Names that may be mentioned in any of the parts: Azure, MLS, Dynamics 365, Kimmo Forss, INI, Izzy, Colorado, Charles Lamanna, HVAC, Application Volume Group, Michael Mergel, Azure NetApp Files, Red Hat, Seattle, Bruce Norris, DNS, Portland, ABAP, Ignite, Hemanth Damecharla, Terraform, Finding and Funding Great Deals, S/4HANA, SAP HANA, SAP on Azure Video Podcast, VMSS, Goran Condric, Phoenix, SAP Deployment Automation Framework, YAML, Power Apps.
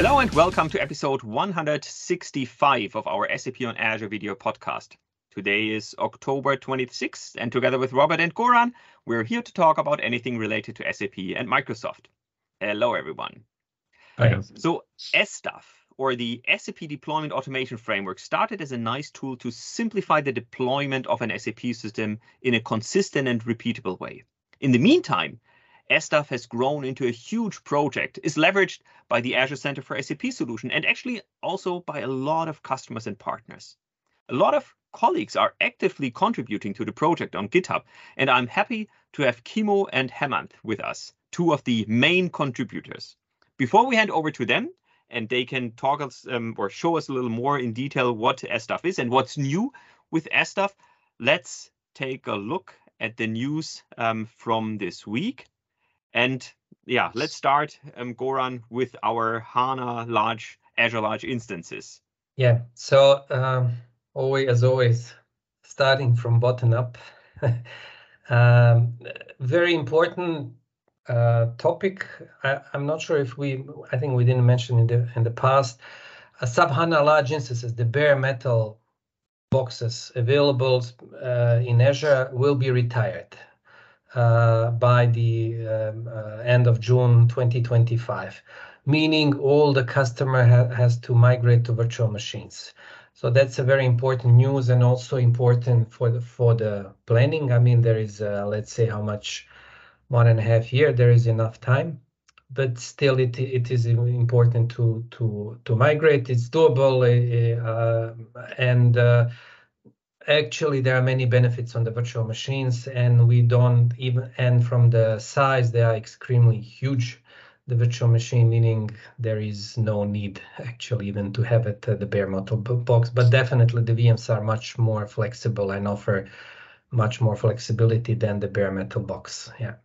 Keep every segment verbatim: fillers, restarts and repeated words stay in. Hello and welcome to episode one hundred sixty-five of our S A P on Azure Video Podcast. Today is October twenty-sixth, and together with Robert and Goran, we're here to talk about anything related to S A P and Microsoft. Hello, everyone. Hi. So S D A F, or the S A P Deployment Automation Framework, started as a nice tool to simplify the deployment of an S A P system in a consistent and repeatable way. In the meantime, S D A F has grown into a huge project, is leveraged by the Azure Center for S A P Solution, and actually also by a lot of customers and partners. A lot of colleagues are actively contributing to the project on GitHub, and I'm happy to have Kimmo and Hemanth with us, two of the main contributors. Before we hand over to them, and they can talk us um, or show us a little more in detail what S D A F is and what's new with S D A F, let's take a look at the news um, from this week. And yeah, let's start, um, Goran, with our HANA large, Azure large instances. Yeah, so um, always, as always, starting from bottom up, um, very important uh, topic. I, I'm not sure if we, I think we didn't mention in the, in the past, uh, S A P HANA large instances, the bare metal boxes available uh, in Azure will be retired. Uh, by the um, uh, end of June twenty twenty-five, meaning all the customer ha has to migrate to virtual machines. So that's a very important news, and also important for the for the planning. I mean, there is uh, let's say how much, one and a half year. There is enough time, but still, it it is important to to to migrate. It's doable, uh, and. Uh, Actually, there are many benefits on the virtual machines, and we don't even, and from the size, they are extremely huge, the virtual machine, meaning there is no need actually even to have it, uh, the bare metal box, but definitely the V Ms are much more flexible and offer much more flexibility than the bare metal box. Yeah.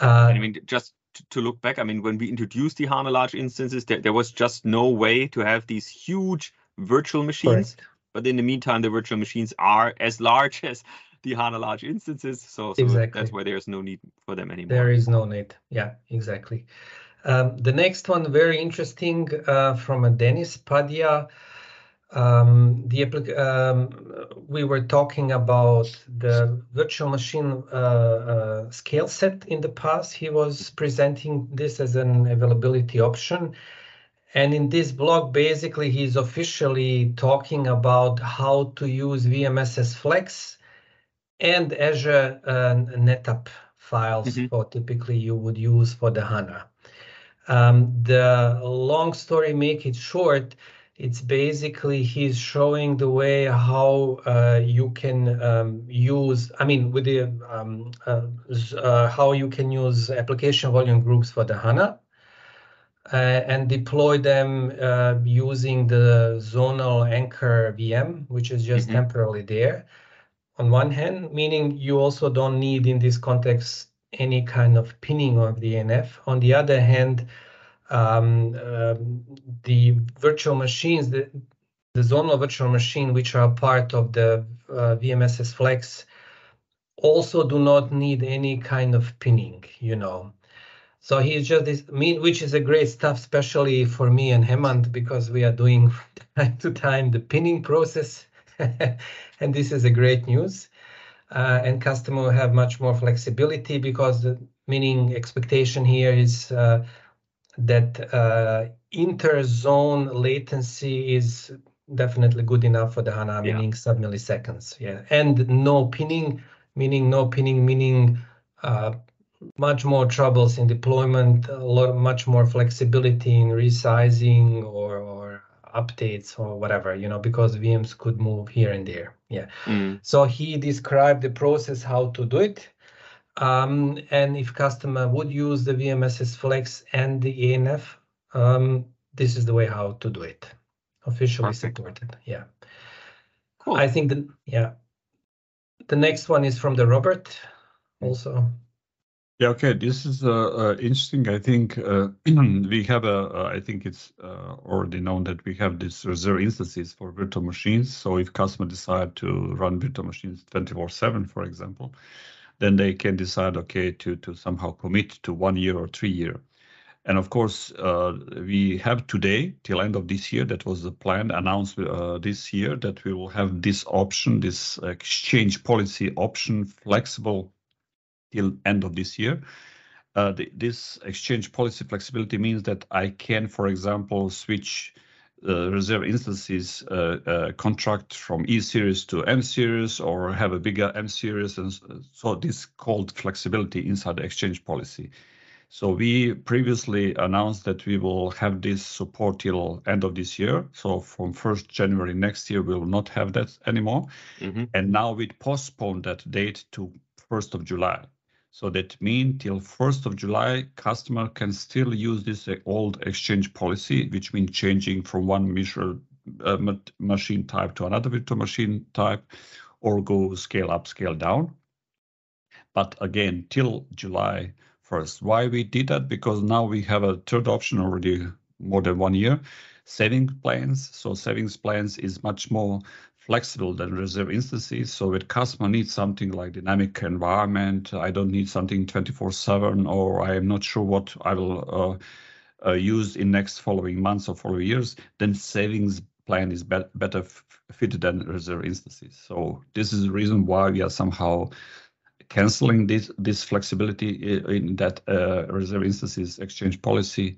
Uh, I mean, just to look back, I mean, when we introduced the HANA large instances, there, there was just no way to have these huge virtual machines. Correct. But in the meantime, the virtual machines are as large as the HANA large instances. So, so exactly. That's why there's no need for them anymore. There is no need. Yeah, exactly. Um, the next one, very interesting, uh, from a Dennis Padia. Um, the, um, we were talking about the virtual machine uh, uh, scale set in the past. He was presenting this as an availability option. And in this blog, basically, he's officially talking about how to use V M S S Flex and Azure uh, NetApp Files, mm-hmm. or typically you would use for the HANA. Um, the long story, make it short, it's basically he's showing the way how uh, you can um, use, I mean, with the um, uh, uh, how you can use application volume groups for the HANA. Uh, and deploy them uh, using the zonal anchor V M, which is just mm-hmm. temporarily there. On one hand, meaning you also don't need in this context any kind of pinning of the D N S. On the other hand, um, uh, the virtual machines, the, the zonal virtual machine, which are part of the uh, V M S S Flex, also do not need any kind of pinning, you know. So he's just this, which is a great stuff, especially for me and Hemanth, because we are doing time to time the pinning process, and this is a great news. Uh, and customer have much more flexibility, because the meaning expectation here is uh, that uh, inter-zone latency is definitely good enough for the HANA, yeah. meaning sub milliseconds. Yeah, and no pinning, meaning no pinning, meaning. Uh, much more troubles in deployment, a lot, much more flexibility in resizing or, or updates or whatever, you know, because V Ms could move here and there. Yeah. Mm. So he described the process, how to do it. Um, and if customer would use the V M S S Flex and the E N F, um, this is the way how to do it. Officially Perfect. Supported. Yeah. Cool. I think that, yeah. The next one is from the Robert also. Yeah, okay. This is uh, uh, interesting. I think uh, we have a, uh, I think it's uh, already known that we have these reserve instances for virtual machines. So if customers decide to run virtual machines twenty-four seven, for example, then they can decide, okay, to, to somehow commit to one year or three year. And of course, uh, we have today till end of this year, that was the plan announced uh, this year, that we will have this option, this exchange policy option, flexible till end of this year. Uh, the, this exchange policy flexibility means that I can, for example, switch uh, reserve instances uh, uh, contract from E-series to M-series, or have a bigger M-series. And so this called flexibility inside the exchange policy. So we previously announced that we will have this support till end of this year. So from first of January next year, we will not have that anymore. Mm-hmm. And now we postponed that date to first of July. So that means till first of July, customer can still use this old exchange policy, which means changing from one virtual uh, machine type to another virtual machine type, or go scale up, scale down. But again, till July first. Why we did that? Because now we have a third option already more than one year, savings plans. So savings plans is much more flexible than reserve instances. So if customer needs something like dynamic environment, I don't need something twenty-four seven, or I am not sure what I will uh, uh, use in next following months or following years, then savings plan is be better fit than reserve instances. So this is the reason why we are somehow canceling this this flexibility in that uh, reserve instances exchange policy.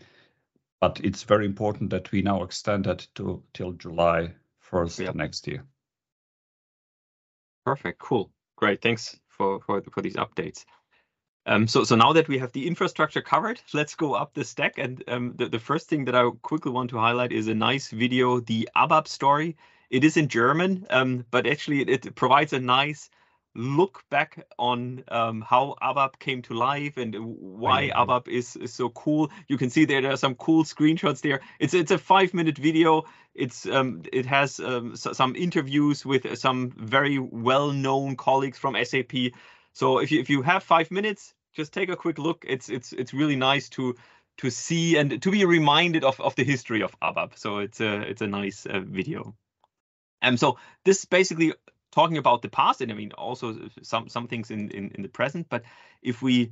But it's very important that we now extend that to till July first, yep, next year. Perfect. Cool. Great. Thanks for, for, for these updates. Um, so, so now that we have the infrastructure covered, let's go up the stack. And um, the, the first thing that I quickly want to highlight is a nice video, the ABAP story. It is in German, um, but actually it, it provides a nice look back on um, how ABAP came to life and why ABAP is, is so cool. You can see there, there are some cool screenshots there. It's it's a five minute video. It's um, it has um, so, some interviews with some very well known colleagues from S A P. So if you if you have five minutes, just take a quick look. It's it's it's really nice to to see and to be reminded of of the history of ABAP. So it's a it's a nice uh, video. And um, so this basically talking about the past, and I mean also some some things in in, in the present. But if we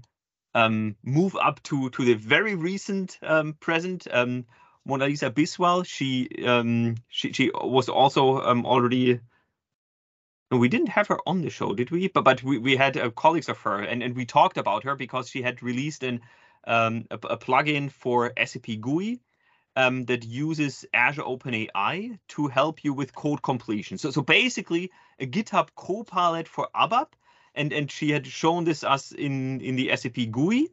um, move up to to the very recent um, present, um, Mona Lisa Biswal, she um, she she was also um, already. No, we didn't have her on the show, did we? But but we we had uh, colleagues of her, and and we talked about her because she had released an um, a, a plugin for S A P G U I. Um, that uses Azure OpenAI to help you with code completion. So, so basically a GitHub Copilot for ABAP, and and she had shown this us in in the S A P G U I,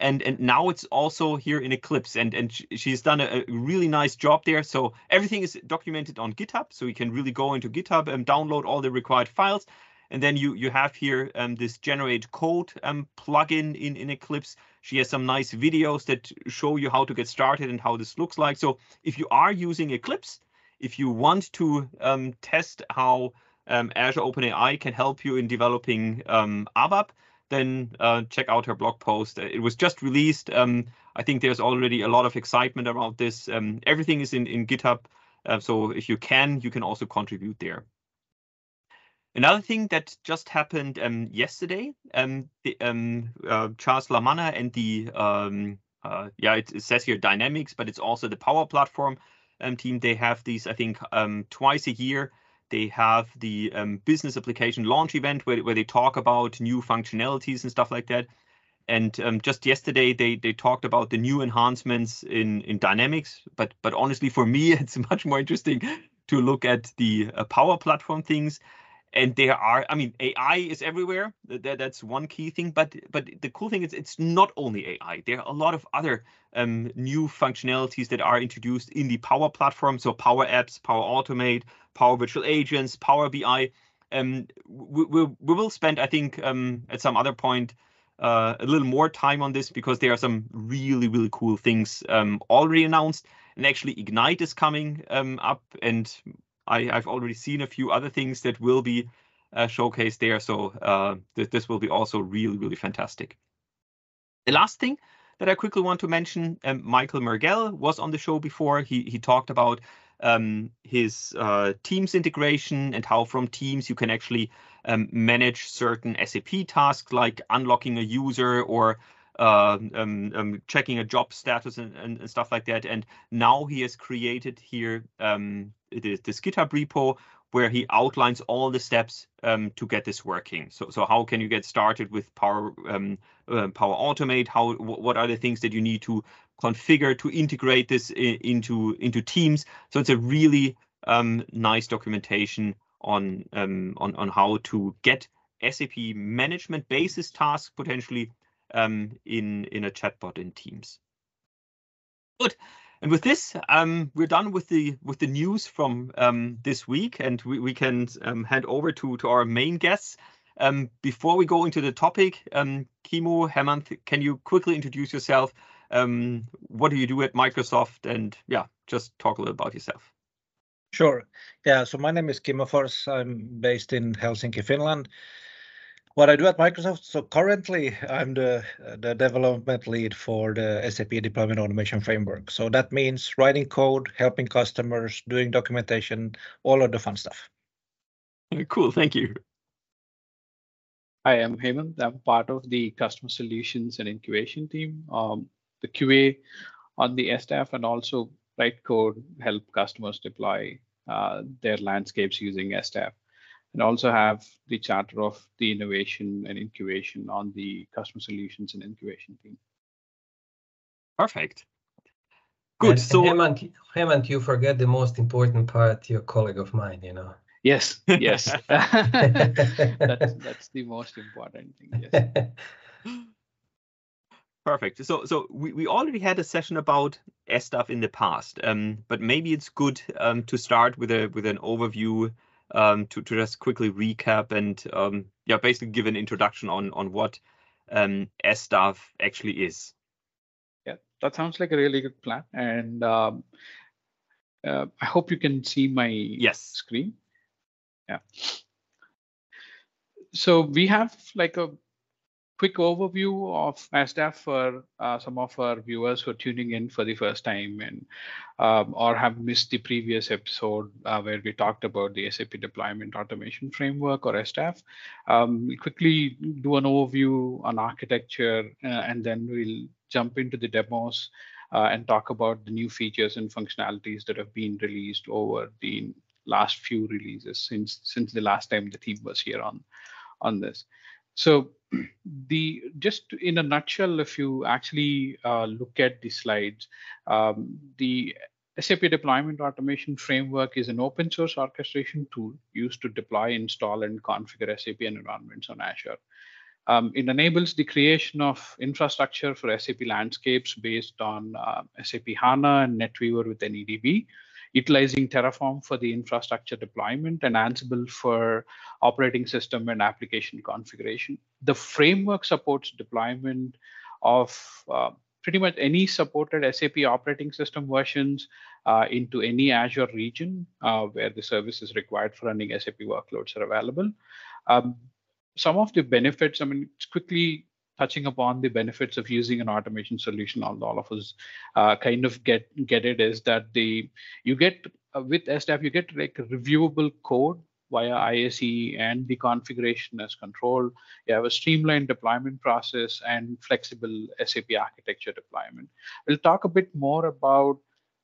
and and now it's also here in Eclipse, and and she's done a, a really nice job there. So everything is documented on GitHub, so you can really go into GitHub and download all the required files, and then you you have here um, this generate code um, plugin in in Eclipse. She has some nice videos that show you how to get started and how this looks like. So if you are using Eclipse, if you want to um, test how um, Azure OpenAI can help you in developing um, ABAP, then uh, check out her blog post. It was just released. Um, I think there's already a lot of excitement around this. Um, everything is in, in GitHub. Uh, so if you can, you can also contribute there. Another thing that just happened um, yesterday, um, the, um, uh, Charles Lamanna and the, um, uh, yeah, it, it says here Dynamics, but it's also the Power Platform um, team. They have these, I think, um, twice a year. They have the um, business application launch event where, where they talk about new functionalities and stuff like that. And um, just yesterday, they they talked about the new enhancements in, in Dynamics. But, but honestly, for me, it's much more interesting to look at the uh, Power Platform things. And there are, I mean, A I is everywhere. That, that's one key thing. But but the cool thing is it's not only A I. There are a lot of other um, new functionalities that are introduced in the Power Platform. So Power Apps, Power Automate, Power Virtual Agents, Power B I. Um, we, we, we will spend, I think, um, at some other point, uh, a little more time on this because there are some really, really cool things um, already announced. And actually, Ignite is coming um, up, and I, I've already seen a few other things that will be uh, showcased there. So uh, th this will be also really, really fantastic. The last thing that I quickly want to mention, um, Michael Mergel was on the show before. He, he talked about um, his uh, Teams integration and how from Teams you can actually um, manage certain S A P tasks like unlocking a user or uh, um, um, checking a job status and, and, and stuff like that. And now he has created here um, this, this GitHub repo where he outlines all the steps um, to get this working. So, so how can you get started with Power um, uh, Power Automate? How what are the things that you need to configure to integrate this in, into into Teams? So it's a really um, nice documentation on um, on on how to get S A P management basis tasks potentially um, in in a chatbot in Teams. Good. And with this, um, we're done with the with the news from um, this week, and we, we can um, hand over to, to our main guests. Um, before we go into the topic, um, Kimmo, Hemanth, can you quickly introduce yourself? Um, what do you do at Microsoft? And yeah, just talk a little about yourself. Sure. Yeah, so my name is Kimmo Forss. I'm based in Helsinki, Finland. What I do at Microsoft, so currently I'm the, the development lead for the S A P Deployment Automation Framework. So that means writing code, helping customers, doing documentation, all of the fun stuff. Cool, thank you. Hi, I'm Hemanth. I'm part of the Customer Solutions and Incubation team, um, the Q A on the S D A F, and also write code, help customers deploy uh, their landscapes using S D A F. And also have the charter of the innovation and incubation on the Customer Solutions and Incubation team. Perfect. Good. And, so, Hemanth, Hemanth, you forget the most important part, your colleague of mine, you know. Yes, yes. that's, that's the most important thing, yes. Perfect. So, so we, we already had a session about S D A F in the past, um, but maybe it's good um, to start with a with an overview Um, to, to just quickly recap and um, yeah, basically give an introduction on on what um, S D A F actually is. Yeah, that sounds like a really good plan, and um, uh, I hope you can see my yes. screen. Yeah. So we have like a quick overview of S D A F for uh, some of our viewers who are tuning in for the first time and um, or have missed the previous episode uh, where we talked about the S A P Deployment Automation Framework or S D A F. Um, we'll quickly do an overview on architecture uh, and then we'll jump into the demos uh, and talk about the new features and functionalities that have been released over the last few releases since since the last time the team was here on on this. So the just in a nutshell, if you actually uh, look at the slides, um, the S A P Deployment Automation Framework is an open source orchestration tool used to deploy, install, and configure S A P environments on Azure. Um, it enables the creation of infrastructure for S A P landscapes based on uh, S A P HANA and NetWeaver with N E D B, utilizing Terraform for the infrastructure deployment and Ansible for operating system and application configuration. The framework supports deployment of uh, pretty much any supported S A P operating system versions uh, into any Azure region uh, where the services required for running S A P workloads are available. Um, some of the benefits, I mean, it's quickly touching upon the benefits of using an automation solution, although all of us uh, kind of get get it, is that the you get uh, with S D A F you get like reviewable code via I S E and the configuration as control. You have a streamlined deployment process and flexible S A P architecture deployment. We'll talk a bit more about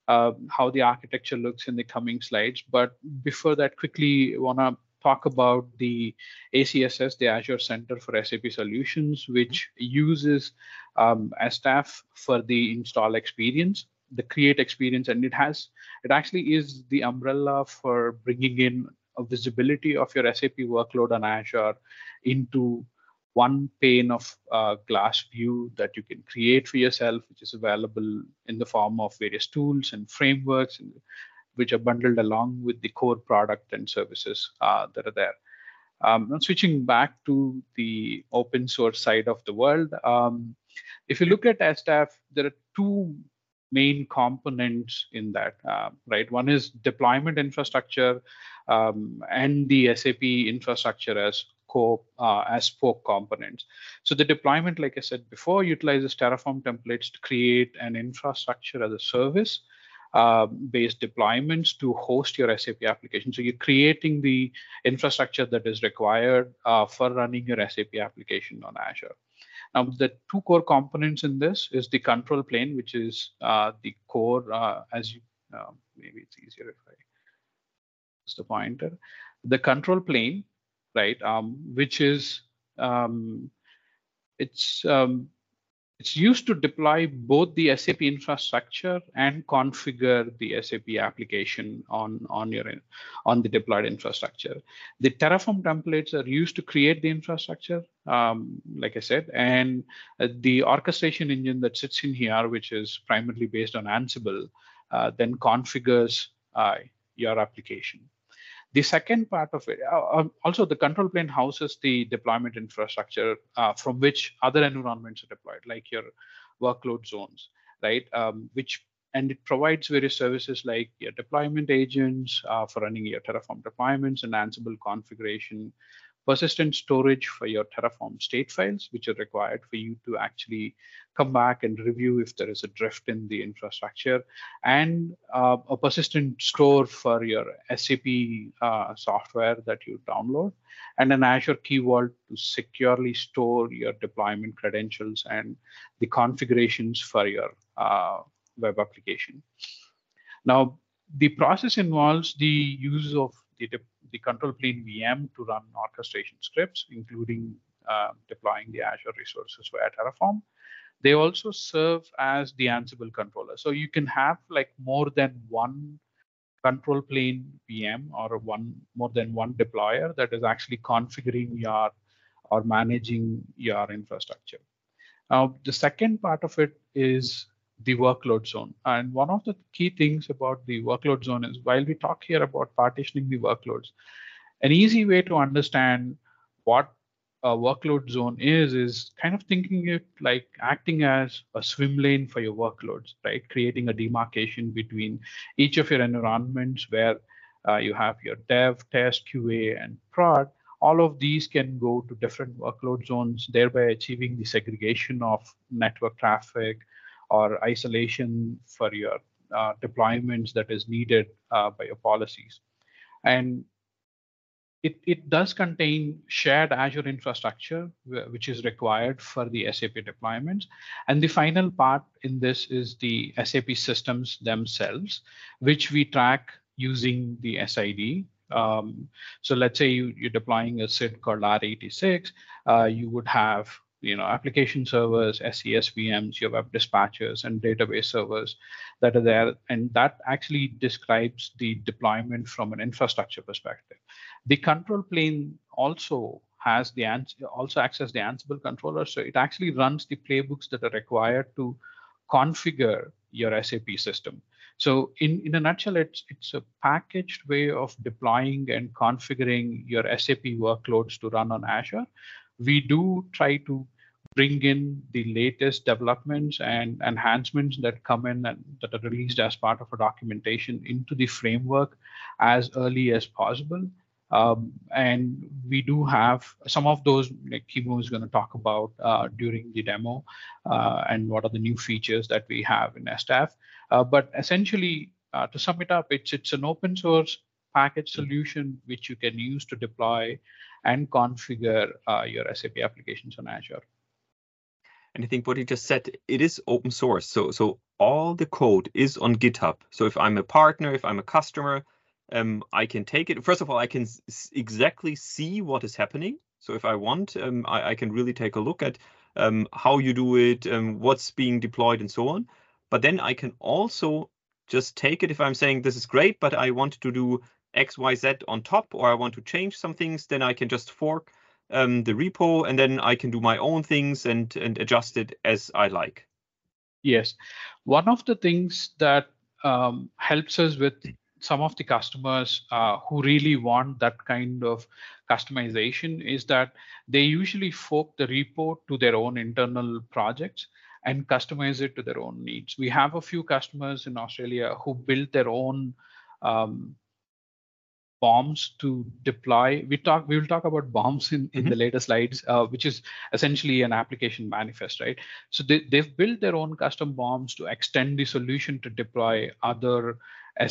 uh, how the architecture looks in the coming slides, but before that, quickly wanna talk about the A C S S, the Azure Center for S A P Solutions, which uses um, S D A F for the install experience, the create experience, and it has, it actually is the umbrella for bringing in a visibility of your S A P workload on Azure into one pane of uh, glass view that you can create for yourself, which is available in the form of various tools and frameworks, and which are bundled along with the core product and services uh, that are there. Um, now switching back to the open source side of the world, um, if you look at S D A F, there are two main components in that, uh, right? One is deployment infrastructure um, and the S A P infrastructure as core, uh, as spoke components. So the deployment, like I said before, utilizes Terraform templates to create an infrastructure as a service Uh, based deployments to host your S A P application. So you're creating the infrastructure that is required uh, for running your S A P application on Azure. Now, the two core components in this is the control plane, which is uh, the core, uh, as you, uh, maybe it's easier if I just the pointer. The control plane, right, um, which is, um, it's, um, it's used to deploy both the S A P infrastructure and configure the S A P application on, on, your, on the deployed infrastructure. The Terraform templates are used to create the infrastructure, Um, like I said, and uh, the orchestration engine that sits in here, which is primarily based on Ansible, uh, then configures uh, your application. The second part of it, uh, also the control plane houses the deployment infrastructure uh, from which other environments are deployed, like your workload zones, right? Um, which And it provides various services like your deployment agents uh, for running your Terraform deployments and Ansible configuration, persistent storage for your Terraform state files, which are required for you to actually come back and review if there is a drift in the infrastructure, and uh, a persistent store for your S A P uh, software that you download, and an Azure Key Vault to securely store your deployment credentials and the configurations for your uh, web application. Now, the process involves the use of the the control plane V M to run orchestration scripts, including uh, deploying the Azure resources via Terraform. They also serve as the Ansible controller. So you can have like more than one control plane V M or one more than one deployer that is actually configuring your or managing your infrastructure. Now, the second part of it is the workload zone. And one of the key things about the workload zone is while we talk here about partitioning the workloads, an easy way to understand what a workload zone is, is kind of thinking it like acting as a swim lane for your workloads, right? Creating a demarcation between each of your environments where uh, you have your dev, test, Q A, and prod. All of these can go to different workload zones, thereby achieving the segregation of network traffic, or isolation for your uh, deployments that is needed uh, by your policies. And it, it does contain shared Azure infrastructure, which is required for the S A P deployments. And the final part in this is the S A P systems themselves, which we track using the S I D. Um, so let's say you, you're deploying a S I D called R eighty-six, uh, you would have you know, application servers, S E S V Ms, your web dispatchers, and database servers that are there. And that actually describes the deployment from an infrastructure perspective. The control plane also has the also access the Ansible controller. So it actually runs the playbooks that are required to configure your S A P system. So in, in a nutshell, it's, it's a packaged way of deploying and configuring your S A P workloads to run on Azure. We do try to bring in the latest developments and enhancements that come in and that are released as part of a documentation into the framework as early as possible. Um, and we do have some of those, like Kimmo is going to talk about uh, during the demo uh, and what are the new features that we have in S D A F. Uh, but essentially, uh, to sum it up, it's, it's an open source package solution which you can use to deploy and configure uh, your S A P applications on Azure. And I think what you just said, it is open source. So, so all the code is on GitHub. So if I'm a partner, if I'm a customer, um, I can take it. First of all, I can exactly see what is happening. So if I want, um, I, I can really take a look at um, how you do it, um, what's being deployed and so on. But then I can also just take it if I'm saying this is great, but I want to do X, Y, Z on top, or I want to change some things, then I can just fork um, the repo and then I can do my own things and, and adjust it as I like. Yes. One of the things that um, helps us with some of the customers uh, who really want that kind of customization is that they usually fork the repo to their own internal projects and customize it to their own needs. We have a few customers in Australia who built their own um, bombs to deploy. We talk. We will talk about bombs in, in mm-hmm. the later slides, uh, which is essentially an application manifest, right? So they, they've built their own custom bombs to extend the solution to deploy other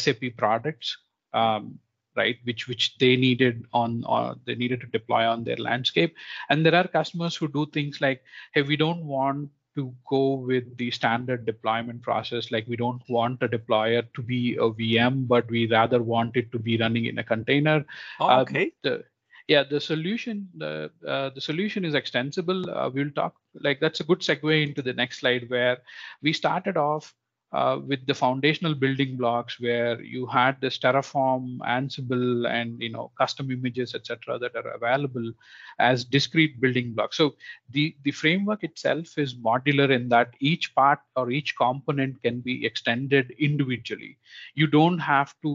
S A P products um, right? Which which they needed on or they needed to deploy on their landscape. And there are customers who do things like, hey, we don't want to go with the standard deployment process. Like we don't want a deployer to be a V M, but we rather want it to be running in a container. Oh, okay. Uh, the, yeah, the solution the uh, the solution is extensible. Uh, we'll talk like that's a good segue into the next slide where we started off Uh, with the foundational building blocks where you had this Terraform, Ansible, and you know custom images, et cetera, that are available as discrete building blocks. So the the framework itself is modular in that each part or each component can be extended individually. You don't have to,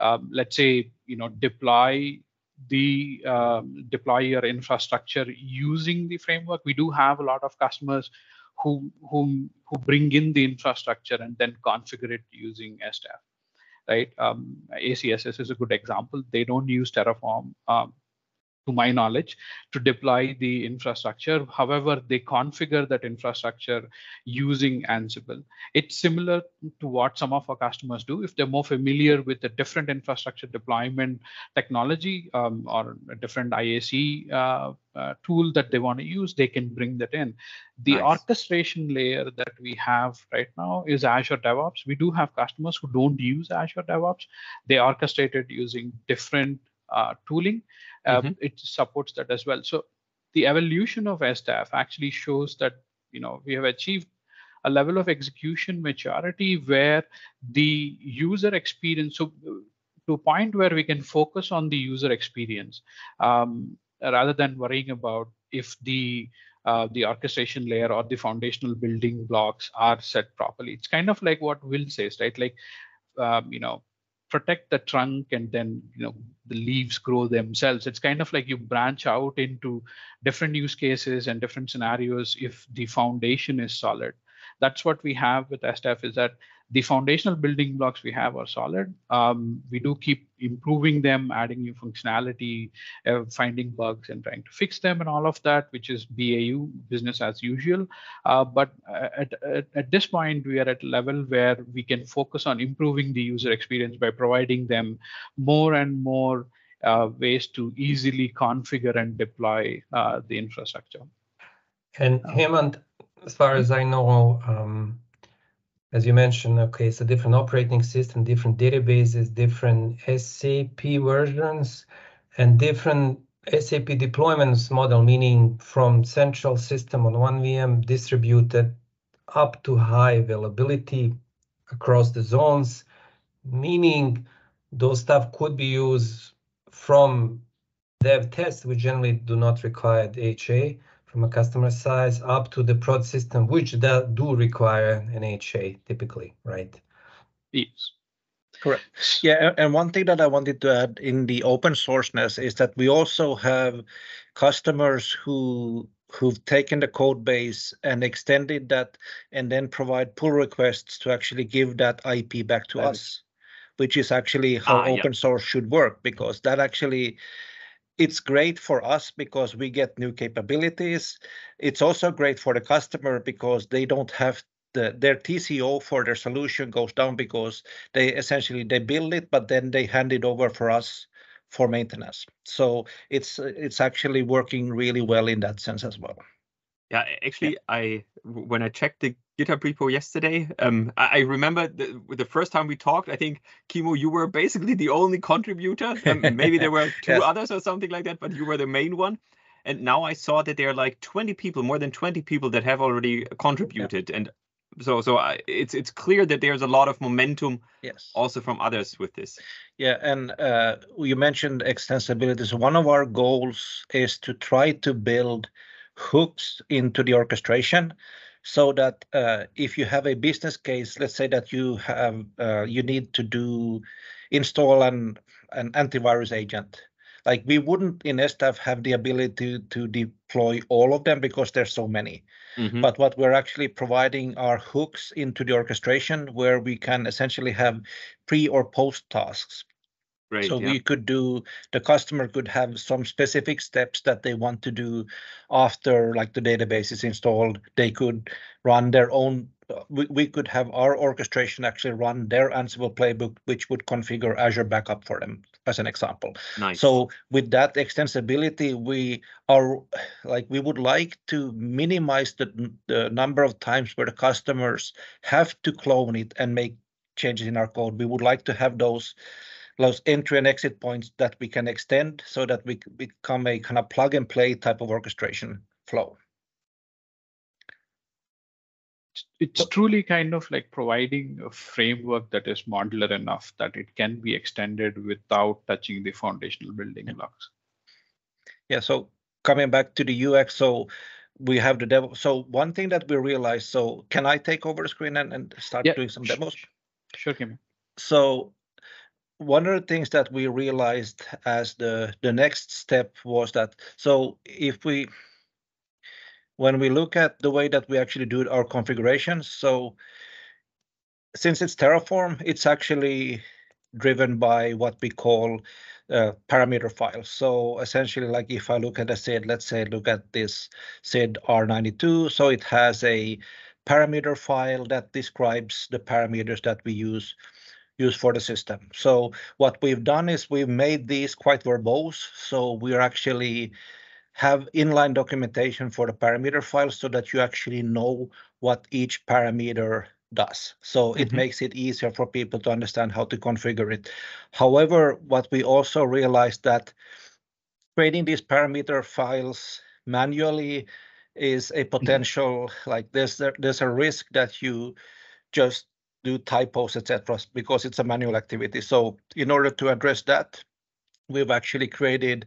um, let's say, you know, deploy the um, deploy your infrastructure using the framework. We do have a lot of customers who who who bring in the infrastructure and then configure it using S D A F, right? Um, A C S S is a good example. They don't use Terraform, um, to my knowledge, to deploy the infrastructure. However, they configure that infrastructure using Ansible. It's similar to what some of our customers do. If they're more familiar with a different infrastructure deployment technology um, or a different I A C uh, Uh, tool that they want to use, they can bring that in. The nice. orchestration layer that we have right now is Azure DevOps. We do have customers who don't use Azure DevOps. They orchestrated using different uh, tooling. Um, mm-hmm. It supports that as well. So the evolution of S D A F actually shows that you know we have achieved a level of execution maturity where the user experience, so to a point where we can focus on the user experience. Um, rather than worrying about if the uh, the orchestration layer or the foundational building blocks are set properly. It's kind of like what Will says, right? Like, um, you know, protect the trunk and then, you know, the leaves grow themselves. It's kind of like you branch out into different use cases and different scenarios if the foundation is solid. That's what we have with S D A F, is that the foundational building blocks we have are solid. Um, we do keep improving them, adding new functionality, uh, finding bugs and trying to fix them and all of that, which is B A U, business as usual. Uh, but at, at, at this point, we are at a level where we can focus on improving the user experience by providing them more and more uh, ways to easily configure and deploy uh, the infrastructure. And Hemanth, as far as I know, um, as you mentioned, okay, it's a different operating system, different databases, different S A P versions, and different S A P deployments model, meaning from central system on one V M distributed up to high availability across the zones, meaning those stuff could be used from dev tests, which generally do not require H A, from a customer size up to the prod system, which that do require an H A typically, right? Yes. Correct. Yeah, and one thing that I wanted to add in the open sourceness is that we also have customers who who've taken the code base and extended that and then provide pull requests to actually give that I P back to that us, is. which is actually how ah, open yeah. source should work, because that actually it's great for us because we get new capabilities. It's also great for the customer because they don't have the, their T C O for their solution goes down because they essentially they build it, but then they hand it over for us for maintenance. So it's it's actually working really well in that sense as well. Yeah, actually, yeah. I when I checked the GitHub repo yesterday, um, I, I remember the, the first time we talked, I think, Kimmo, you were basically the only contributor. Um, maybe there were two yes. others or something like that, but you were the main one. And now I saw that there are like twenty people, more than twenty people that have already contributed. Yeah. And so so I, it's it's clear that there's a lot of momentum yes. also from others with this. Yeah, and uh, you mentioned extensibility. So one of our goals is to try to build hooks into the orchestration so that uh, if you have a business case, let's say that you have uh, you need to do install an, an antivirus agent. Like we wouldn't in S D A F have the ability to, to deploy all of them because there's so many. Mm-hmm. But what we're actually providing are hooks into the orchestration where we can essentially have pre or post tasks Right, so yeah. we could do, the customer could have some specific steps that they want to do after like the database is installed. They could run their own, we, we could have our orchestration actually run their Ansible playbook, which would configure Azure backup for them as an example. Nice. So with that extensibility, we are like, we would like to minimize the, the number of times where the customers have to clone it and make changes in our code. We would like to have those those entry and exit points that we can extend so that we become a kind of plug and play type of orchestration flow. It's truly kind of like providing a framework that is modular enough that it can be extended without touching the foundational building blocks. Yeah, so coming back to the U X, so we have the demo. So one thing that we realized, so can I take over the screen and, and start yeah, doing some demos? Sure, Kim. So one of the things that we realized as the, the next step was that, so if we, when we look at the way that we actually do our configurations, so since it's Terraform, it's actually driven by what we call uh, parameter files. So essentially, like if I look at a S I D, let's say look at this S I D R ninety-two, so it has a parameter file that describes the parameters that we use use for the system. So what we've done is we've made these quite verbose. So we actually have inline documentation for the parameter files so that you actually know what each parameter does. So mm-hmm. it makes it easier for people to understand how to configure it. However, what we also realized that creating these parameter files manually is a potential, mm-hmm. like there's, there, there's a risk that you just do typos, et cetera, because it's a manual activity. So in order to address that, we've actually created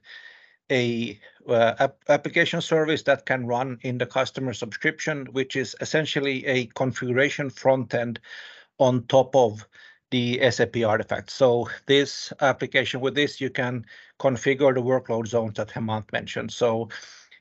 a uh, ap application service that can run in the customer subscription, which is essentially a configuration front end on top of the S A P artifact. So this application, with this, you can configure the workload zones that Hemanth mentioned. So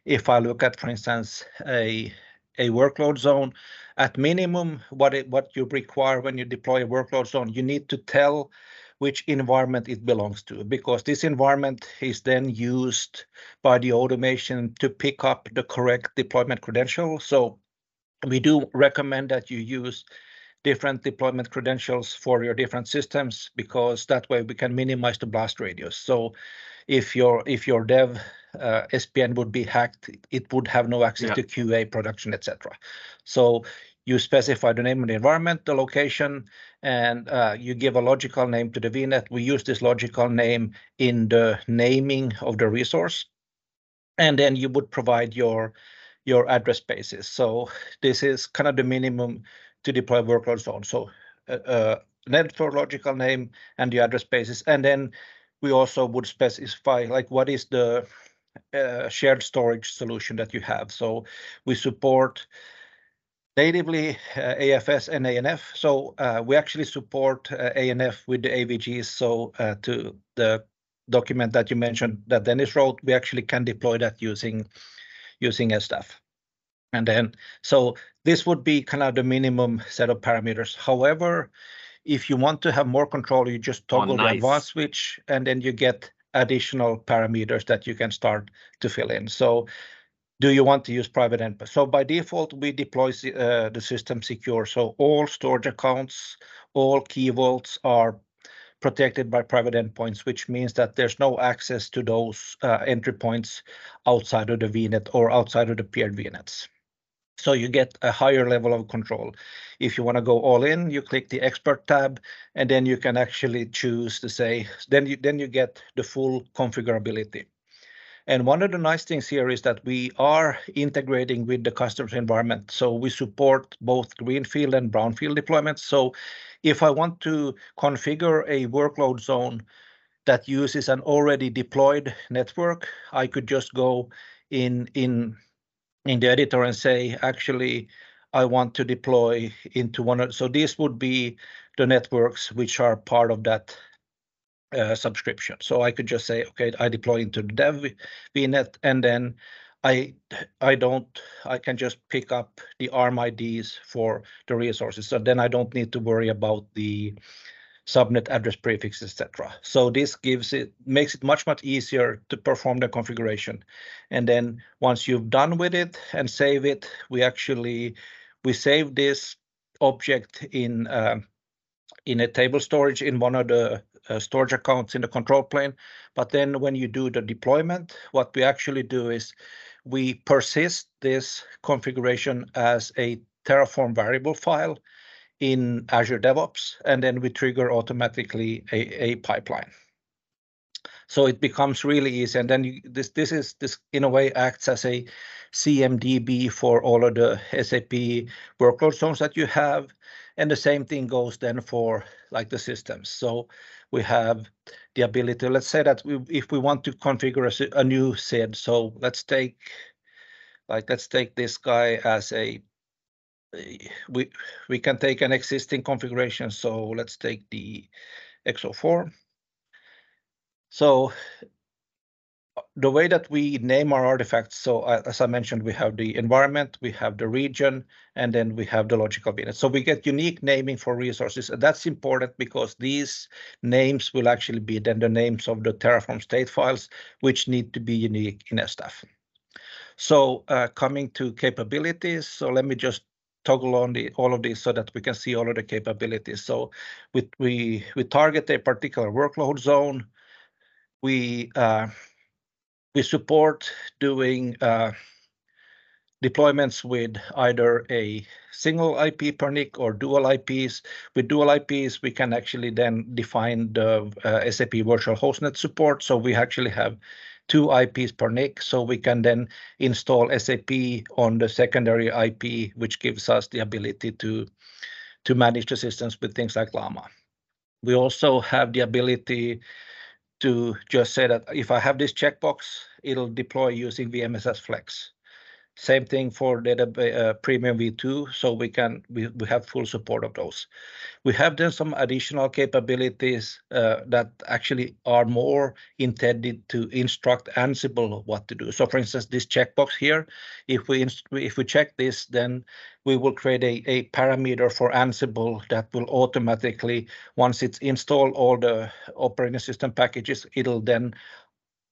if I look at, for instance, a a workload zone, at minimum, what it, what you require when you deploy a workload zone, you need to tell which environment it belongs to, because this environment is then used by the automation to pick up the correct deployment credential. So we do recommend that you use different deployment credentials for your different systems, because that way we can minimize the blast radius. So if your if your dev uh, S P N would be hacked, it would have no access yeah. to Q A, production, et cetera. So you specify the name of the environment, the location, and uh, you give a logical name to the V net. We use this logical name in the naming of the resource, and then you would provide your your address spaces. So this is kind of the minimum to deploy workload zone. So uh, uh, network logical name and the address spaces, and then we also would specify like what is the uh, shared storage solution that you have. So we support natively uh, A F S and A N F. So uh, we actually support uh, A N F with the A V Gs. So uh, to the document that you mentioned that Dennis wrote, we actually can deploy that using using S D A F. And then, so this would be kind of the minimum set of parameters. However, if you want to have more control, you just toggle oh, nice. the advanced switch, and then you get additional parameters that you can start to fill in. So do you want to use private endpoint? So by default, we deploy uh, the system secure. So all storage accounts, all key vaults are protected by private endpoints, which means that there's no access to those uh, entry points outside of the V net or outside of the peered V nets. So you get a higher level of control. If you want to go all in, you click the expert tab, and then you can actually choose to say, then you, then you get the full configurability. And one of the nice things here is that we are integrating with the customer's environment. So we support both greenfield and brownfield deployments. So if I want to configure a workload zone that uses an already deployed network, I could just go in, in, in the editor and say, actually, I want to deploy into one of, so these would be the networks which are part of that uh, subscription. So I could just say, okay, I deploy into the dev V net, and then I I don't, I can just pick up the A R M I Ds for the resources. So then I don't need to worry about the subnet address prefix, et cetera. So this gives it makes it much, much easier to perform the configuration. And then once you've done with it and save it, we actually we save this object in uh, in a table storage in one of the uh, storage accounts in the control plane. But then when you do the deployment, what we actually do is we persist this configuration as a Terraform variable file in Azure DevOps, and then we trigger automatically a, a pipeline. So it becomes really easy, and then you, this this is this in a way acts as a C M D B for all of the S A P workload zones that you have, and the same thing goes then for like the systems. So we have the ability. Let's say that we, if we want to configure a, a new S I D, so let's take like let's take this guy as a we we can take an existing configuration. So let's take the X oh four. So the way that we name our artifacts, so as I mentioned, we have the environment, we have the region, and then we have the logical V Net. So we get unique naming for resources, and that's important because these names will actually be then the names of the Terraform state files, which need to be unique in S D A F. So uh, coming to capabilities, so let me just toggle on the, all of these so that we can see all of the capabilities. So we, we, we target a particular workload zone. We uh, we support doing uh, deployments with either a single I P per N I C or dual I Ps. With dual I Ps, we can actually then define the uh, S A P virtual hostnet support. So we actually have two I Ps per N I C, so we can then install S A P on the secondary I P, which gives us the ability to, to manage the systems with things like Llama. We also have the ability to just say that if I have this checkbox, it'll deploy using V M S S Flex. Same thing for database uh, Premium V two, so we can we, we have full support of those. We have then some additional capabilities uh, that actually are more intended to instruct Ansible what to do. So, for instance, this checkbox here, if we if we check this, then we will create a, a parameter for Ansible that will automatically, once it's installed all the operating system packages, it'll then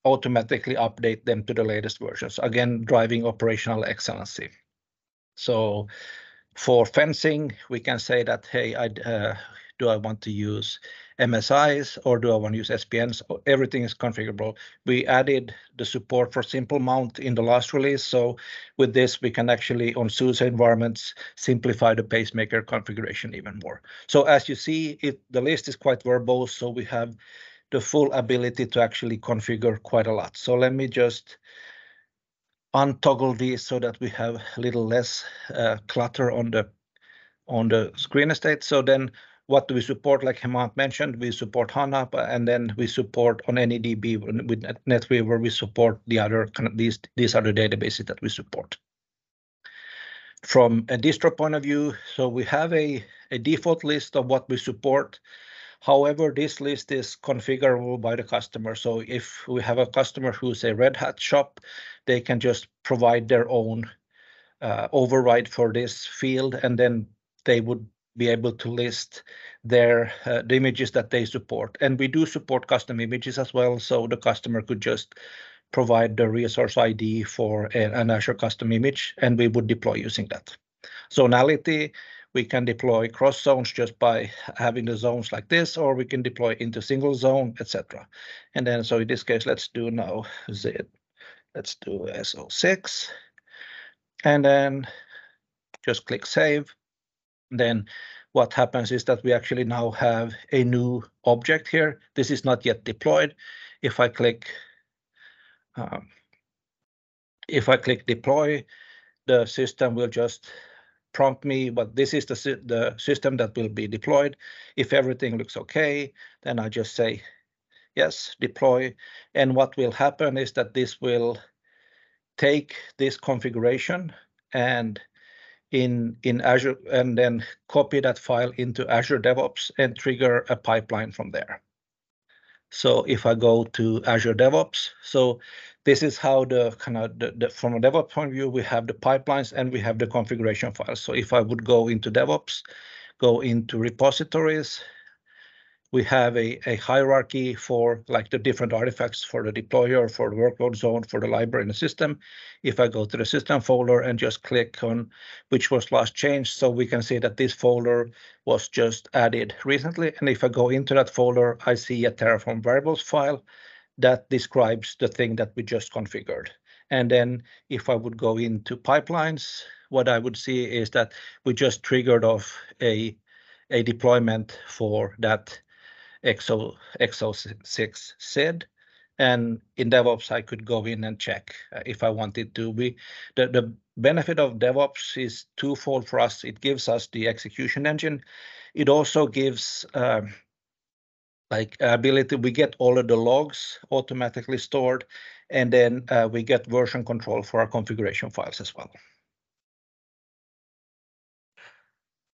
automatically update them to the latest versions, again, driving operational excellency. So for fencing, we can say that, hey, I, uh, do I want to use M S Is or do I want to use S P Ns? Everything is configurable. We added the support for simple mount in the last release. So with this, we can actually, on SUSE environments, simplify the pacemaker configuration even more. So as you see, it, the list is quite verbose, so we have the full ability to actually configure quite a lot. So let me just untoggle these so that we have a little less uh, clutter on the on the screen estate. So then what do we support? Like Hemanth mentioned, we support HANA, and then we support on any D B with NetWeaver, we support the other kind of these these other databases that we support. From a distro point of view, so we have a, a default list of what we support. However, this list is configurable by the customer. So if we have a customer who's a Red Hat shop, they can just provide their own uh, override for this field, and then they would be able to list their uh, the images that they support. And we do support custom images as well, so the customer could just provide the resource I D for an Azure custom image, and we would deploy using that. Zonality. We can deploy cross zones just by having the zones like this, or we can deploy into single zone, et cetera. And then, so in this case, let's do now Z. Let's do S oh six, and then just click save. Then what happens is that we actually now have a new object here. This is not yet deployed. If I click, um, if I click deploy, the system will just prompt me, but this is the, the system that will be deployed. If everything looks okay, then I just say, yes, deploy. And what will happen is that this will take this configuration and in, in Azure, and then copy that file into Azure DevOps and trigger a pipeline from there. So if I go to Azure DevOps, so this is how the kind of the, the, from a DevOps point of view, we have the pipelines and we have the configuration files. So if I would go into DevOps, go into repositories, We have a, a hierarchy for like the different artifacts for the deployer, for the workload zone, for the library and the system. If I go to the system folder and just click on which was last changed, so we can see that this folder was just added recently. And if I go into that folder, I see a Terraform variables file that describes the thing that we just configured. And then if I would go into pipelines, what I would see is that we just triggered off a, a deployment for that X O six S I D, and in DevOps I could go in and check if I wanted to. We the, the benefit of DevOps is twofold for us. It gives us the execution engine. It also gives um, like ability. We get all of the logs automatically stored, and then uh, we get version control for our configuration files as well.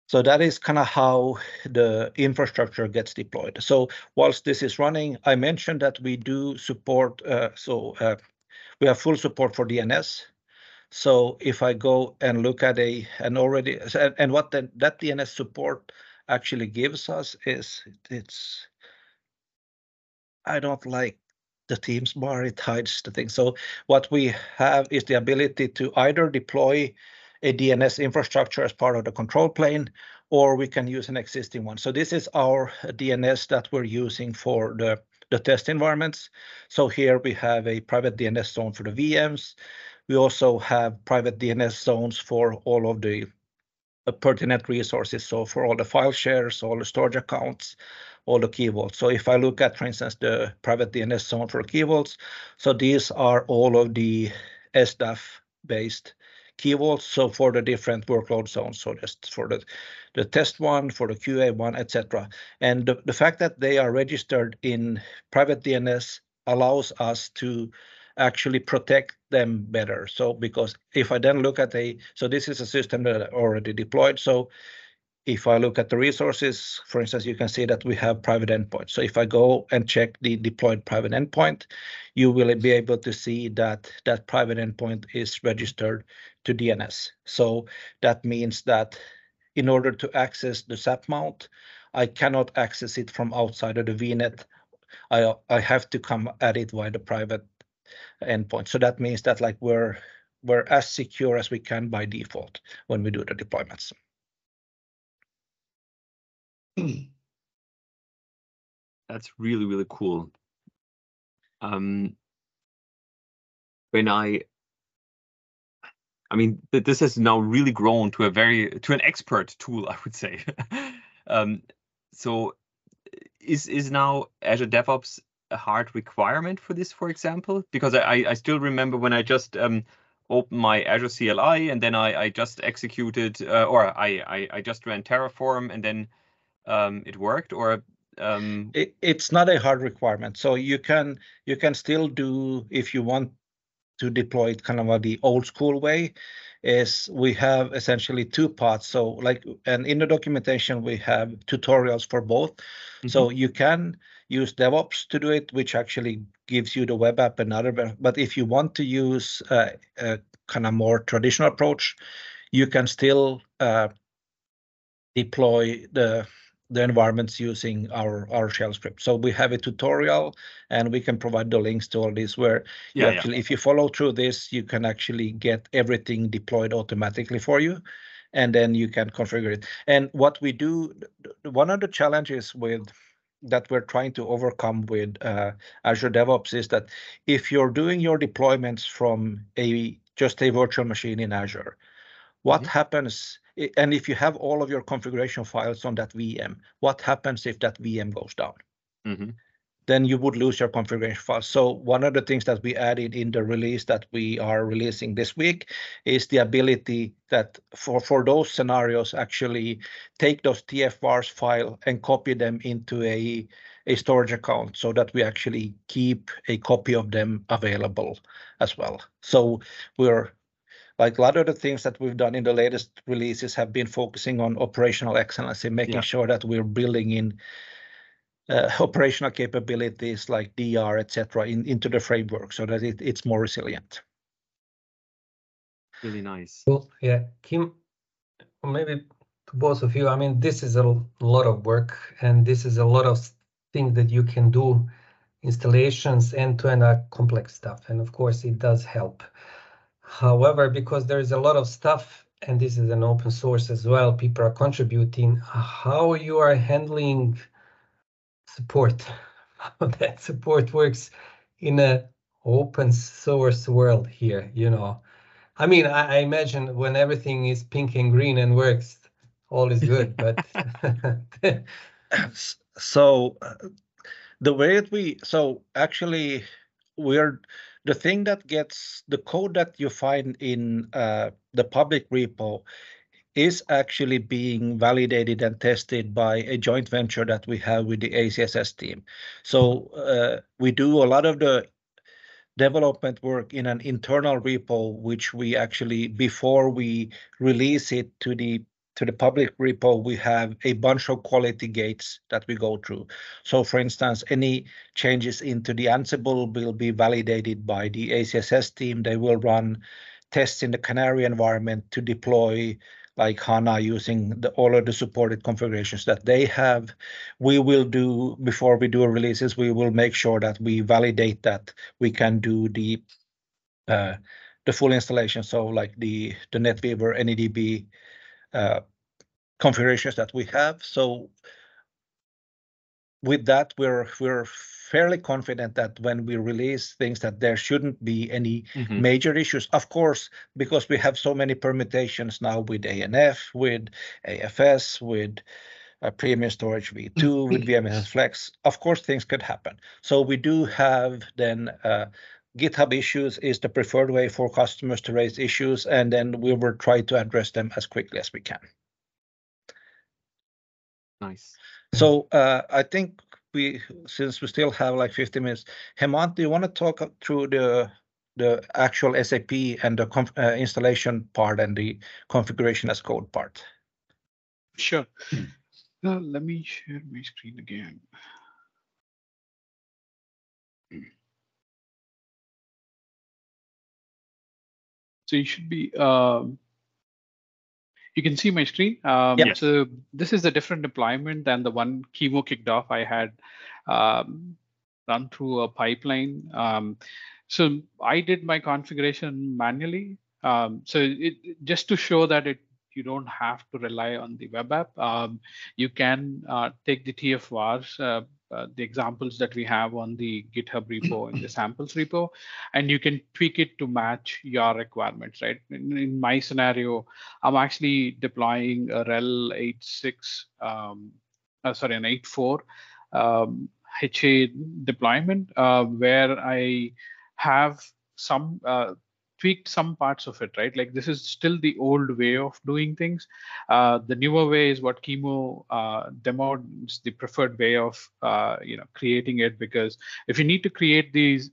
So that is kind of how the infrastructure gets deployed. So whilst this is running, I mentioned that we do support, uh, so uh, we have full support for D N S. So if I go and look at a, an already, and, and what the, that D N S support actually gives us is, it's, I don't like the Teams bar, it hides the thing. So what we have is the ability to either deploy a D N S infrastructure as part of the control plane, or we can use an existing one. So this is our D N S that we're using for the, the test environments. So here we have a private D N S zone for the V Ms. We also have private D N S zones for all of the uh, pertinent resources. So for all the file shares, all the storage accounts, all the key vaults. So if I look at, for instance, the private D N S zone for key vaults, so these are all of the S D A F based key vaults, so for the different workload zones, so just for the, the test one, for the Q A one, et cetera. And the, the fact that they are registered in private D N S allows us to actually protect them better. So because if I then look at a, so this is a system that I already deployed. So if I look at the resources, for instance, you can see that we have private endpoints. So if I go and check the deployed private endpoint, you will be able to see that that private endpoint is registered to D N S. So that means that in order to access the S A P mount, I cannot access it from outside of the V net. I, I have to come at it via the private endpoint. So that means that like we're, we're as secure as we can by default when we do the deployments. That's really, really cool. Um, when I, I mean, this has now really grown to a very, to an expert tool, I would say. um, so is, is now Azure DevOps a hard requirement for this, for example? Because I, I still remember when I just um, opened my Azure C L I and then I, I just executed, uh, or I, I, I just ran Terraform and then Um, it worked, or um... it, it's not a hard requirement. So you can you can still do, if you want to deploy it kind of the old school way, is we have essentially two parts. So like, and in the documentation we have tutorials for both. Mm-hmm. So you can use DevOps to do it, which actually gives you the web app and other. But if you want to use uh, a kind of more traditional approach, you can still uh, deploy the the environments using our, our shell script. So we have a tutorial and we can provide the links to all these where yeah, you actually, yeah. if you follow through this, you can actually get everything deployed automatically for you, and then you can configure it. And what we do, one of the challenges with that we're trying to overcome with uh, Azure DevOps is that if you're doing your deployments from a just a virtual machine in Azure, what mm-hmm. happens? And if you have all of your configuration files on that V M, what happens if that V M goes down? Mm-hmm. Then you would lose your configuration files. So one of the things that we added in the release that we are releasing this week is the ability that for, for those scenarios, actually take those T F Rs file and copy them into a, a storage account so that we actually keep a copy of them available as well. So we're Like a lot of the things that we've done in the latest releases have been focusing on operational excellence and making yeah. sure that we're building in uh, operational capabilities like D R, et cetera, in, into the framework so that it, it's more resilient. Really nice. Well, yeah, Kim, maybe to both of you, I mean, this is a lot of work and this is a lot of things that you can do, installations end-to-end are complex stuff, and of course it does help. However, because there is a lot of stuff, and this is an open source as well, people are contributing, how you are handling support, how that support works in an open source world here, you know. I mean, I, I imagine when everything is pink and green and works, all is good, but. So uh, the way that we, so actually we're, the thing that gets, the code that you find in uh, the public repo is actually being validated and tested by a joint venture that we have with the A C S S team. So uh, we do a lot of the development work in an internal repo, which we actually, before we release it to the to the public repo, we have a bunch of quality gates that we go through. So for instance, any changes into the Ansible will be validated by the A C S S team. They will run tests in the Canary environment to deploy like HANA using the, all of the supported configurations that they have. We will do, before we do releases, we will make sure that we validate that we can do the uh, the full installation. So like the, the NetWeaver, N E D B, Uh, configurations that we have. So with that, we're we're fairly confident that when we release things, that there shouldn't be any mm-hmm. major issues. Of course, because we have so many permutations now with A N F, with A F S, with uh, Premium Storage V two, mm-hmm. with V M S S Flex. Of course, things could happen. So we do have then uh, GitHub issues is the preferred way for customers to raise issues, and then we will try to address them as quickly as we can. Nice. So uh, I think we, since we still have like fifty minutes, Hemanth, do you want to talk through the the actual S A P and the conf uh, installation part and the configuration as code part? Sure. Now, let me share my screen again. So you should be, uh, you can see my screen. Um, yes. So this is a different deployment than the one Kimmo kicked off. I had um, run through a pipeline. Um, so I did my configuration manually. Um, so it, just to show that it, you don't have to rely on the web app. Um, you can uh, take the T F Rs, uh, uh, the examples that we have on the GitHub repo and the samples repo, and you can tweak it to match your requirements, right? In, in my scenario, I'm actually deploying a R E L eight point six, um, uh, sorry, an eight point four um, H A deployment uh, where I have some, uh, tweaked some parts of it, right? Like this is still the old way of doing things. Uh, the newer way is what Kimmo uh, demoed. It's the preferred way of uh, you know creating it, because if you need to create these,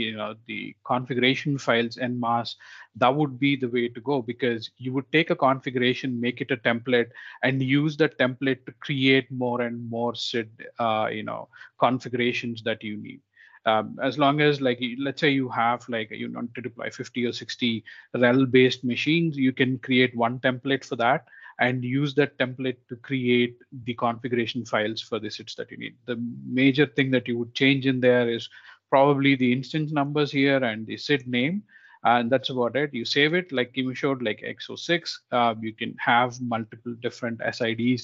you know, the configuration files en masse, that would be the way to go, because you would take a configuration, make it a template, and use that template to create more and more S I D uh, you know configurations that you need. Um, as long as, like, let's say you have, like, you want to deploy fifty or sixty R E L-based machines, you can create one template for that and use that template to create the configuration files for the S I Ds that you need. The major thing that you would change in there is probably the instance numbers here and the S I D name, and that's about it. You save it, like Kimmo showed, like X oh six. Uh, you can have multiple different S I Ds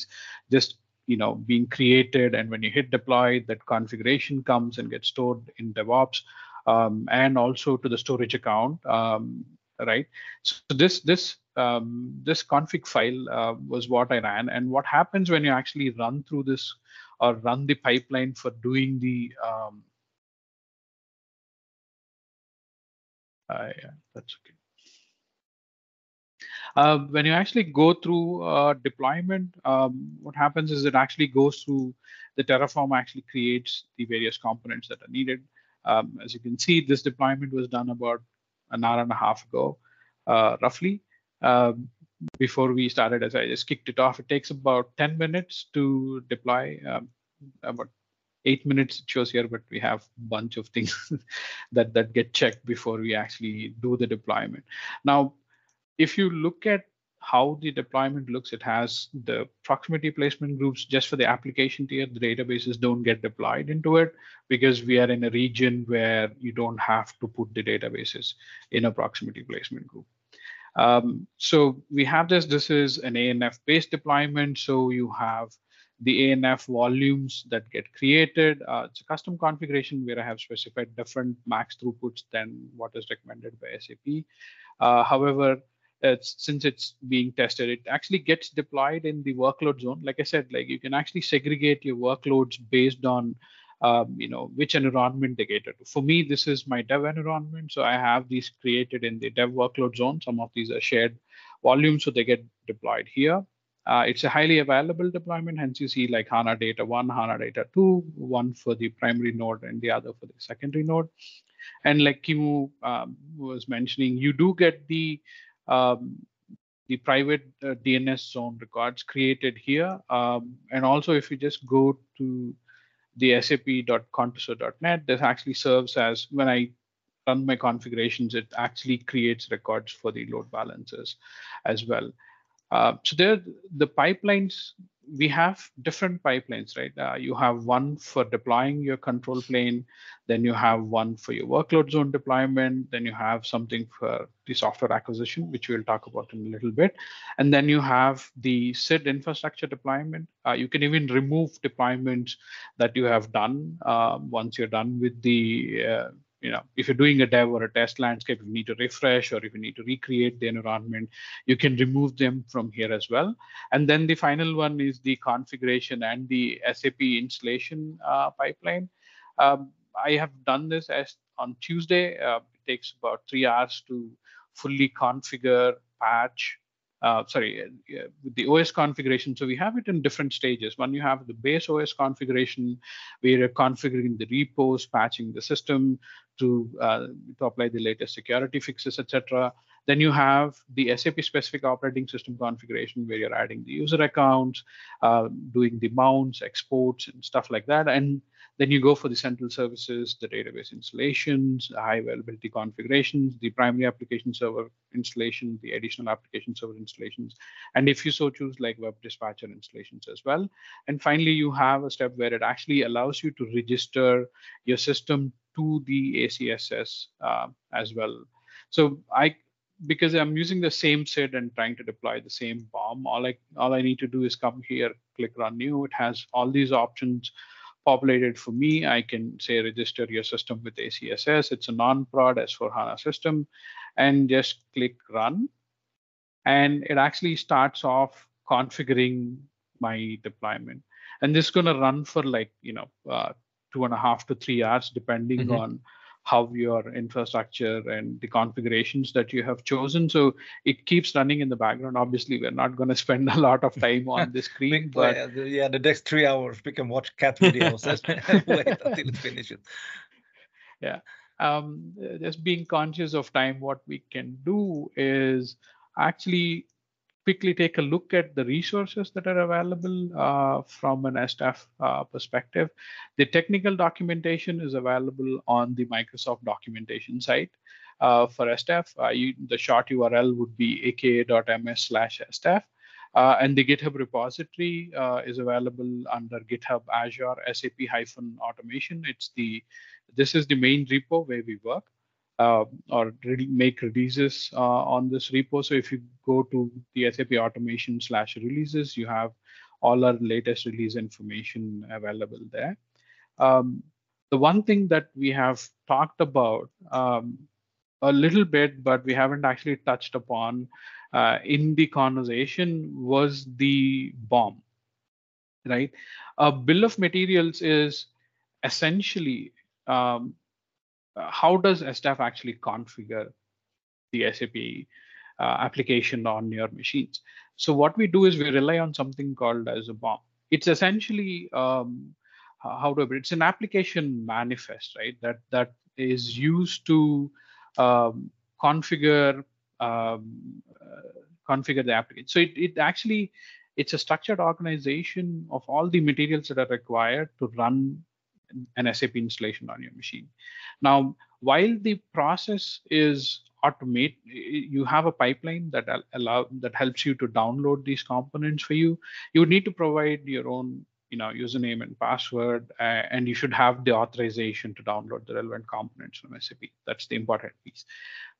just you know, being created, and when you hit deploy, that configuration comes and gets stored in DevOps, um, and also to the storage account, um, right? So this this um, this config file uh, was what I ran, and what happens when you actually run through this or run the pipeline for doing the. Um, uh, yeah, that's okay. Uh, when you actually go through uh, deployment, um, what happens is it actually goes through the Terraform, actually creates the various components that are needed. Um, as you can see, this deployment was done about an hour and a half ago, uh, roughly. Uh, before we started, as I just kicked it off, it takes about ten minutes to deploy, um, about eight minutes it shows here, but we have a bunch of things that, that get checked before we actually do the deployment. Now, if you look at how the deployment looks. It has the proximity placement groups just for the application tier. The databases don't get deployed into it because we are in a region where you don't have to put the databases in a proximity placement group. Um, so we have this, this is an A N F based deployment. So you have the A N F volumes that get created. Uh, it's a custom configuration where I have specified different max throughputs than what is recommended by S A P. Uh, however, it's, since it's being tested, it actually gets deployed in the workload zone. Like I said, like you can actually segregate your workloads based on Um, you know, which environment they cater to. For me, this is my dev environment. So I have these created in the dev workload zone. Some of these are shared volumes, so they get deployed here. Uh, it's a highly available deployment. Hence you see like HANA data one, HANA data two, one for the primary node and the other for the secondary node. And like Kimmo um, was mentioning, you do get the um, the private uh, D N S zone records created here. Um, and also if you just go to the S A P dot contoso dot net, this actually serves as, when I run my configurations, it actually creates records for the load balancers as well. Uh, so there, the pipelines, we have different pipelines, right? Uh, you have one for deploying your control plane, then you have one for your workload zone deployment, then you have something for the software acquisition, which we'll talk about in a little bit. And then you have the S I D infrastructure deployment. Uh, you can even remove deployments that you have done uh, once you're done with the, uh, you know, if you're doing a dev or a test landscape, you need to refresh, or if you need to recreate the environment, you can remove them from here as well. And then the final one is the configuration and the S A P installation uh, pipeline. Um, I have done this as on Tuesday. Uh, it takes about three hours to fully configure, patch, Uh, sorry, uh, with the O S configuration. So we have it in different stages. One, you have the base O S configuration, where you're configuring the repos, patching the system to, uh, to apply the latest security fixes, et cetera. Then you have the S A P specific operating system configuration, where you're adding the user accounts, uh, doing the mounts, exports, and stuff like that. And then you go for the central services, the database installations, high availability configurations, the primary application server installation, the additional application server installations, and if you so choose, like web dispatcher installations as well. And finally, you have a step where it actually allows you to register your system to the A C S S uh, as well. So I, because I'm using the same S I D and trying to deploy the same B O M, all I, all I need to do is come here, click Run New. It has all these options populated for me. I can say register your system with A C S S. It's a non-prod S four HANA system, and just click Run. And it actually starts off configuring my deployment. And this is going to run for like, you know, uh, two and a half to three hours, depending mm-hmm. on how your infrastructure and the configurations that you have chosen. So it keeps running in the background. Obviously, we're not going to spend a lot of time on the screen. But yeah, yeah, the next three hours, we can watch cat videos. Wait until it finishes. Yeah. Um, just being conscious of time, what we can do is actually quickly take a look at the resources that are available uh, from an S D A F uh, perspective. The technical documentation is available on the Microsoft documentation site uh, for S D A F. Uh, you, the short U R L would be a k a dot m s slash S D A F. Uh, and the GitHub repository uh, is available under GitHub Azure S A P hyphen automation. It's the, this is the main repo where we work. Uh, or really make releases uh, on this repo. So if you go to the S A P automation slash releases, you have all our latest release information available there. Um, the one thing that we have talked about um, a little bit, but we haven't actually touched upon uh, in the conversation, was the B O M, right? A bill of materials is essentially, um, how does S D A F actually configure the S A P uh, application on your machines? So what we do is we rely on something called as a B O M. It's essentially um, how do I, it's an application manifest, right? That that is used to um, configure um, uh, configure the application. So it it actually it's a structured organization of all the materials that are required to run an S A P installation on your machine. Now, while the process is automate, you have a pipeline that allow that helps you to download these components for you. You would need to provide your own, you know, username and password, uh, and you should have the authorization to download the relevant components from S A P. That's the important piece.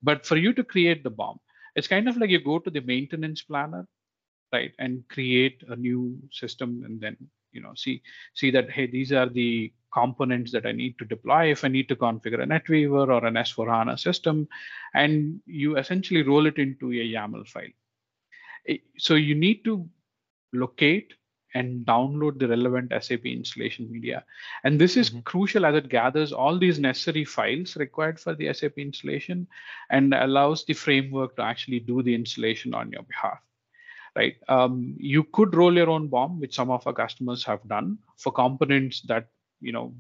But for you to create the B O M, it's kind of like you go to the maintenance planner, right, and create a new system, and then you know see see that, hey, these are the components that I need to deploy if I need to configure a NetWeaver or an S four HANA system, and you essentially roll it into a YAML file. So you need to locate and download the relevant S A P installation media. And this is mm-hmm. crucial as it gathers all these necessary files required for the S A P installation and allows the framework to actually do the installation on your behalf. Right? Um, you could roll your own B O M, which some of our customers have done for components that, you know,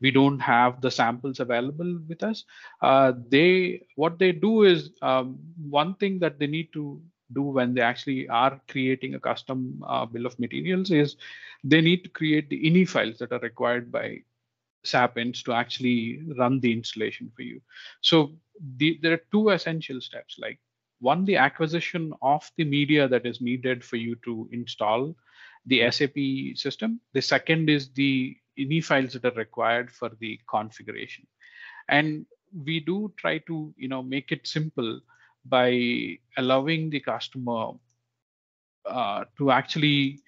we don't have the samples available with us. Uh, they, what they do is um, one thing that they need to do when they actually are creating a custom uh, bill of materials is they need to create the I N I files that are required by S A P ends to actually run the installation for you. So the, there are two essential steps, like one, the acquisition of the media that is needed for you to install the S A P system. The second is the I N I files that are required for the configuration. And we do try to, you know, make it simple by allowing the customer uh, to actually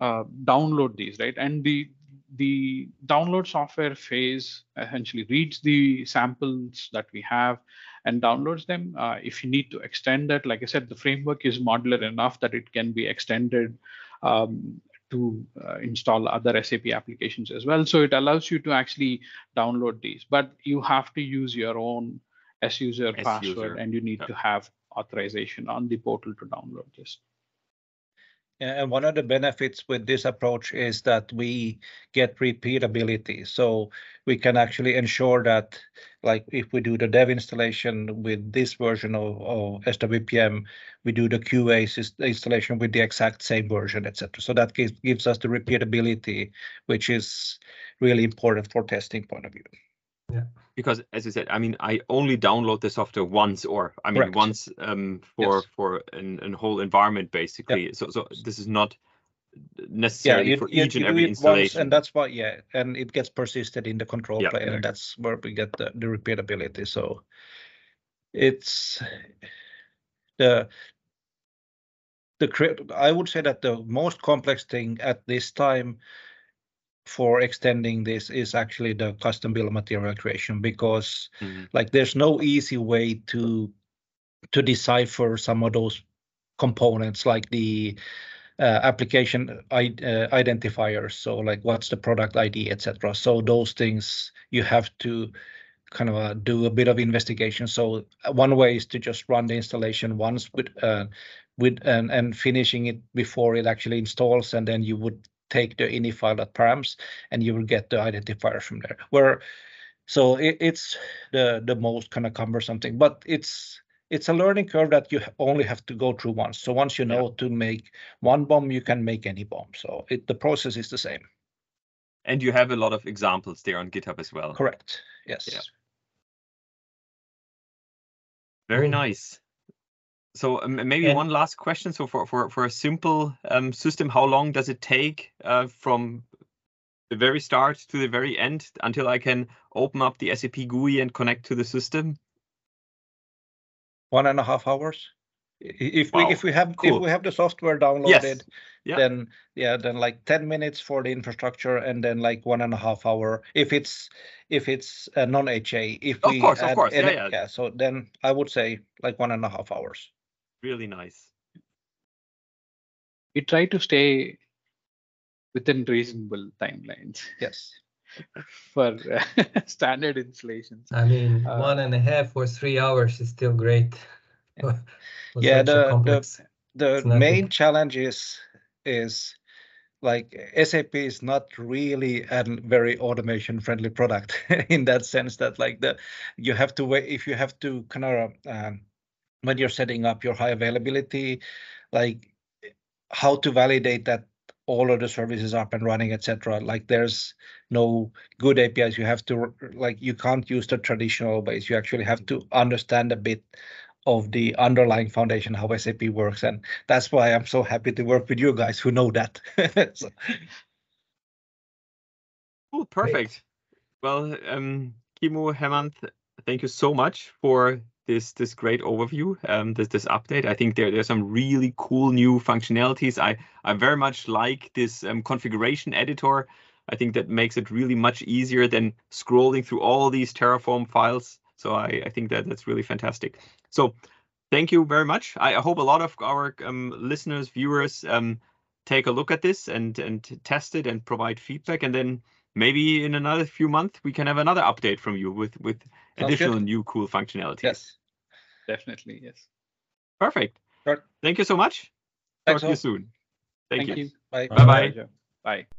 uh, download these, right? And the the download software phase essentially reads the samples that we have and downloads them. Uh, if you need to extend that, like I said, the framework is modular enough that it can be extended um, to uh, install other S A P applications as well. So it allows you to actually download these, but you have to use your own S user password, and you need yeah. to have authorization on the portal to download this. And one of the benefits with this approach is that we get repeatability. So we can actually ensure that, like, if we do the dev installation with this version of, of S W P M, we do the Q A installation with the exact same version, et cetera. So that gives, gives us the repeatability, which is really important for testing point of view. Yeah, because as I said, I mean, I only download the software once, or I mean, Correct. once um, for yes. for an, an whole environment basically. Yep. So, so this is not necessarily yeah, you, for you, each you and every installation. Once, and that's why, yeah, and it gets persisted in the control yep. plane, and okay. that's where we get the, the repeatability. So, it's the the I would say that the most complex thing at this time for extending this is actually the custom bill of material creation, because mm-hmm. like there's no easy way to to decipher some of those components, like the uh, application I, uh, identifiers, so like what's the product I D, et cetera. So those things you have to kind of uh, do a bit of investigation. So one way is to just run the installation once with uh, with and, and finishing it before it actually installs, and then you would take the I N I file at params, and you will get the identifiers from there. Where, so it, it's the the most kind of cumbersome thing, but it's it's a learning curve that you only have to go through once. So once you know yeah. to make one B O M, you can make any B O M. So it, the process is the same. And you have a lot of examples there on GitHub as well. Correct. Yes. Yeah. Very nice. So um, maybe and one last question. So for for for a simple um, system, how long does it take uh, from the very start to the very end until I can open up the S A P G U I and connect to the system? One and a half hours. If wow. we if we have cool. if we have the software downloaded, yes. yeah. then yeah, then like ten minutes for the infrastructure, and then like one and a half hour if it's if it's a non H A. If of we course, add, of course, yeah, yeah. yeah. So then I would say like one and a half hours. Really nice. We try to stay within reasonable timelines. Yes. For uh, standard installations. I mean, uh, one and a half or three hours is still great. yeah, the, the, the main challenge is, is like S A P is not really a very automation friendly product in that sense that like the you have to wait if you have to kind of um, when you're setting up your high availability, like how to validate that all of the services up and running, et cetera. Like there's no good A P Is. You have to like you can't use the traditional ways. You actually have to understand a bit of the underlying foundation, how S A P works, and that's why I'm so happy to work with you guys who know that. So. Oh, perfect. Well, um, Kimmo, Hemanth, thank you so much for this this great overview, um, this this update. I think there there's some really cool new functionalities. I I very much like this um, configuration editor. I think that makes it really much easier than scrolling through all these Terraform files. So I I think that that's really fantastic. So thank you very much. I, I hope a lot of our um, listeners, viewers, um, take a look at this and and test it and provide feedback, and then. Maybe in another few months, we can have another update from you with, with additional good. New cool functionalities. Yes, definitely. Yes. Perfect. Sure. Thank you so much. Thanks Talk to you soon. Thank, Thank you. you. Bye. Bye-bye. Bye.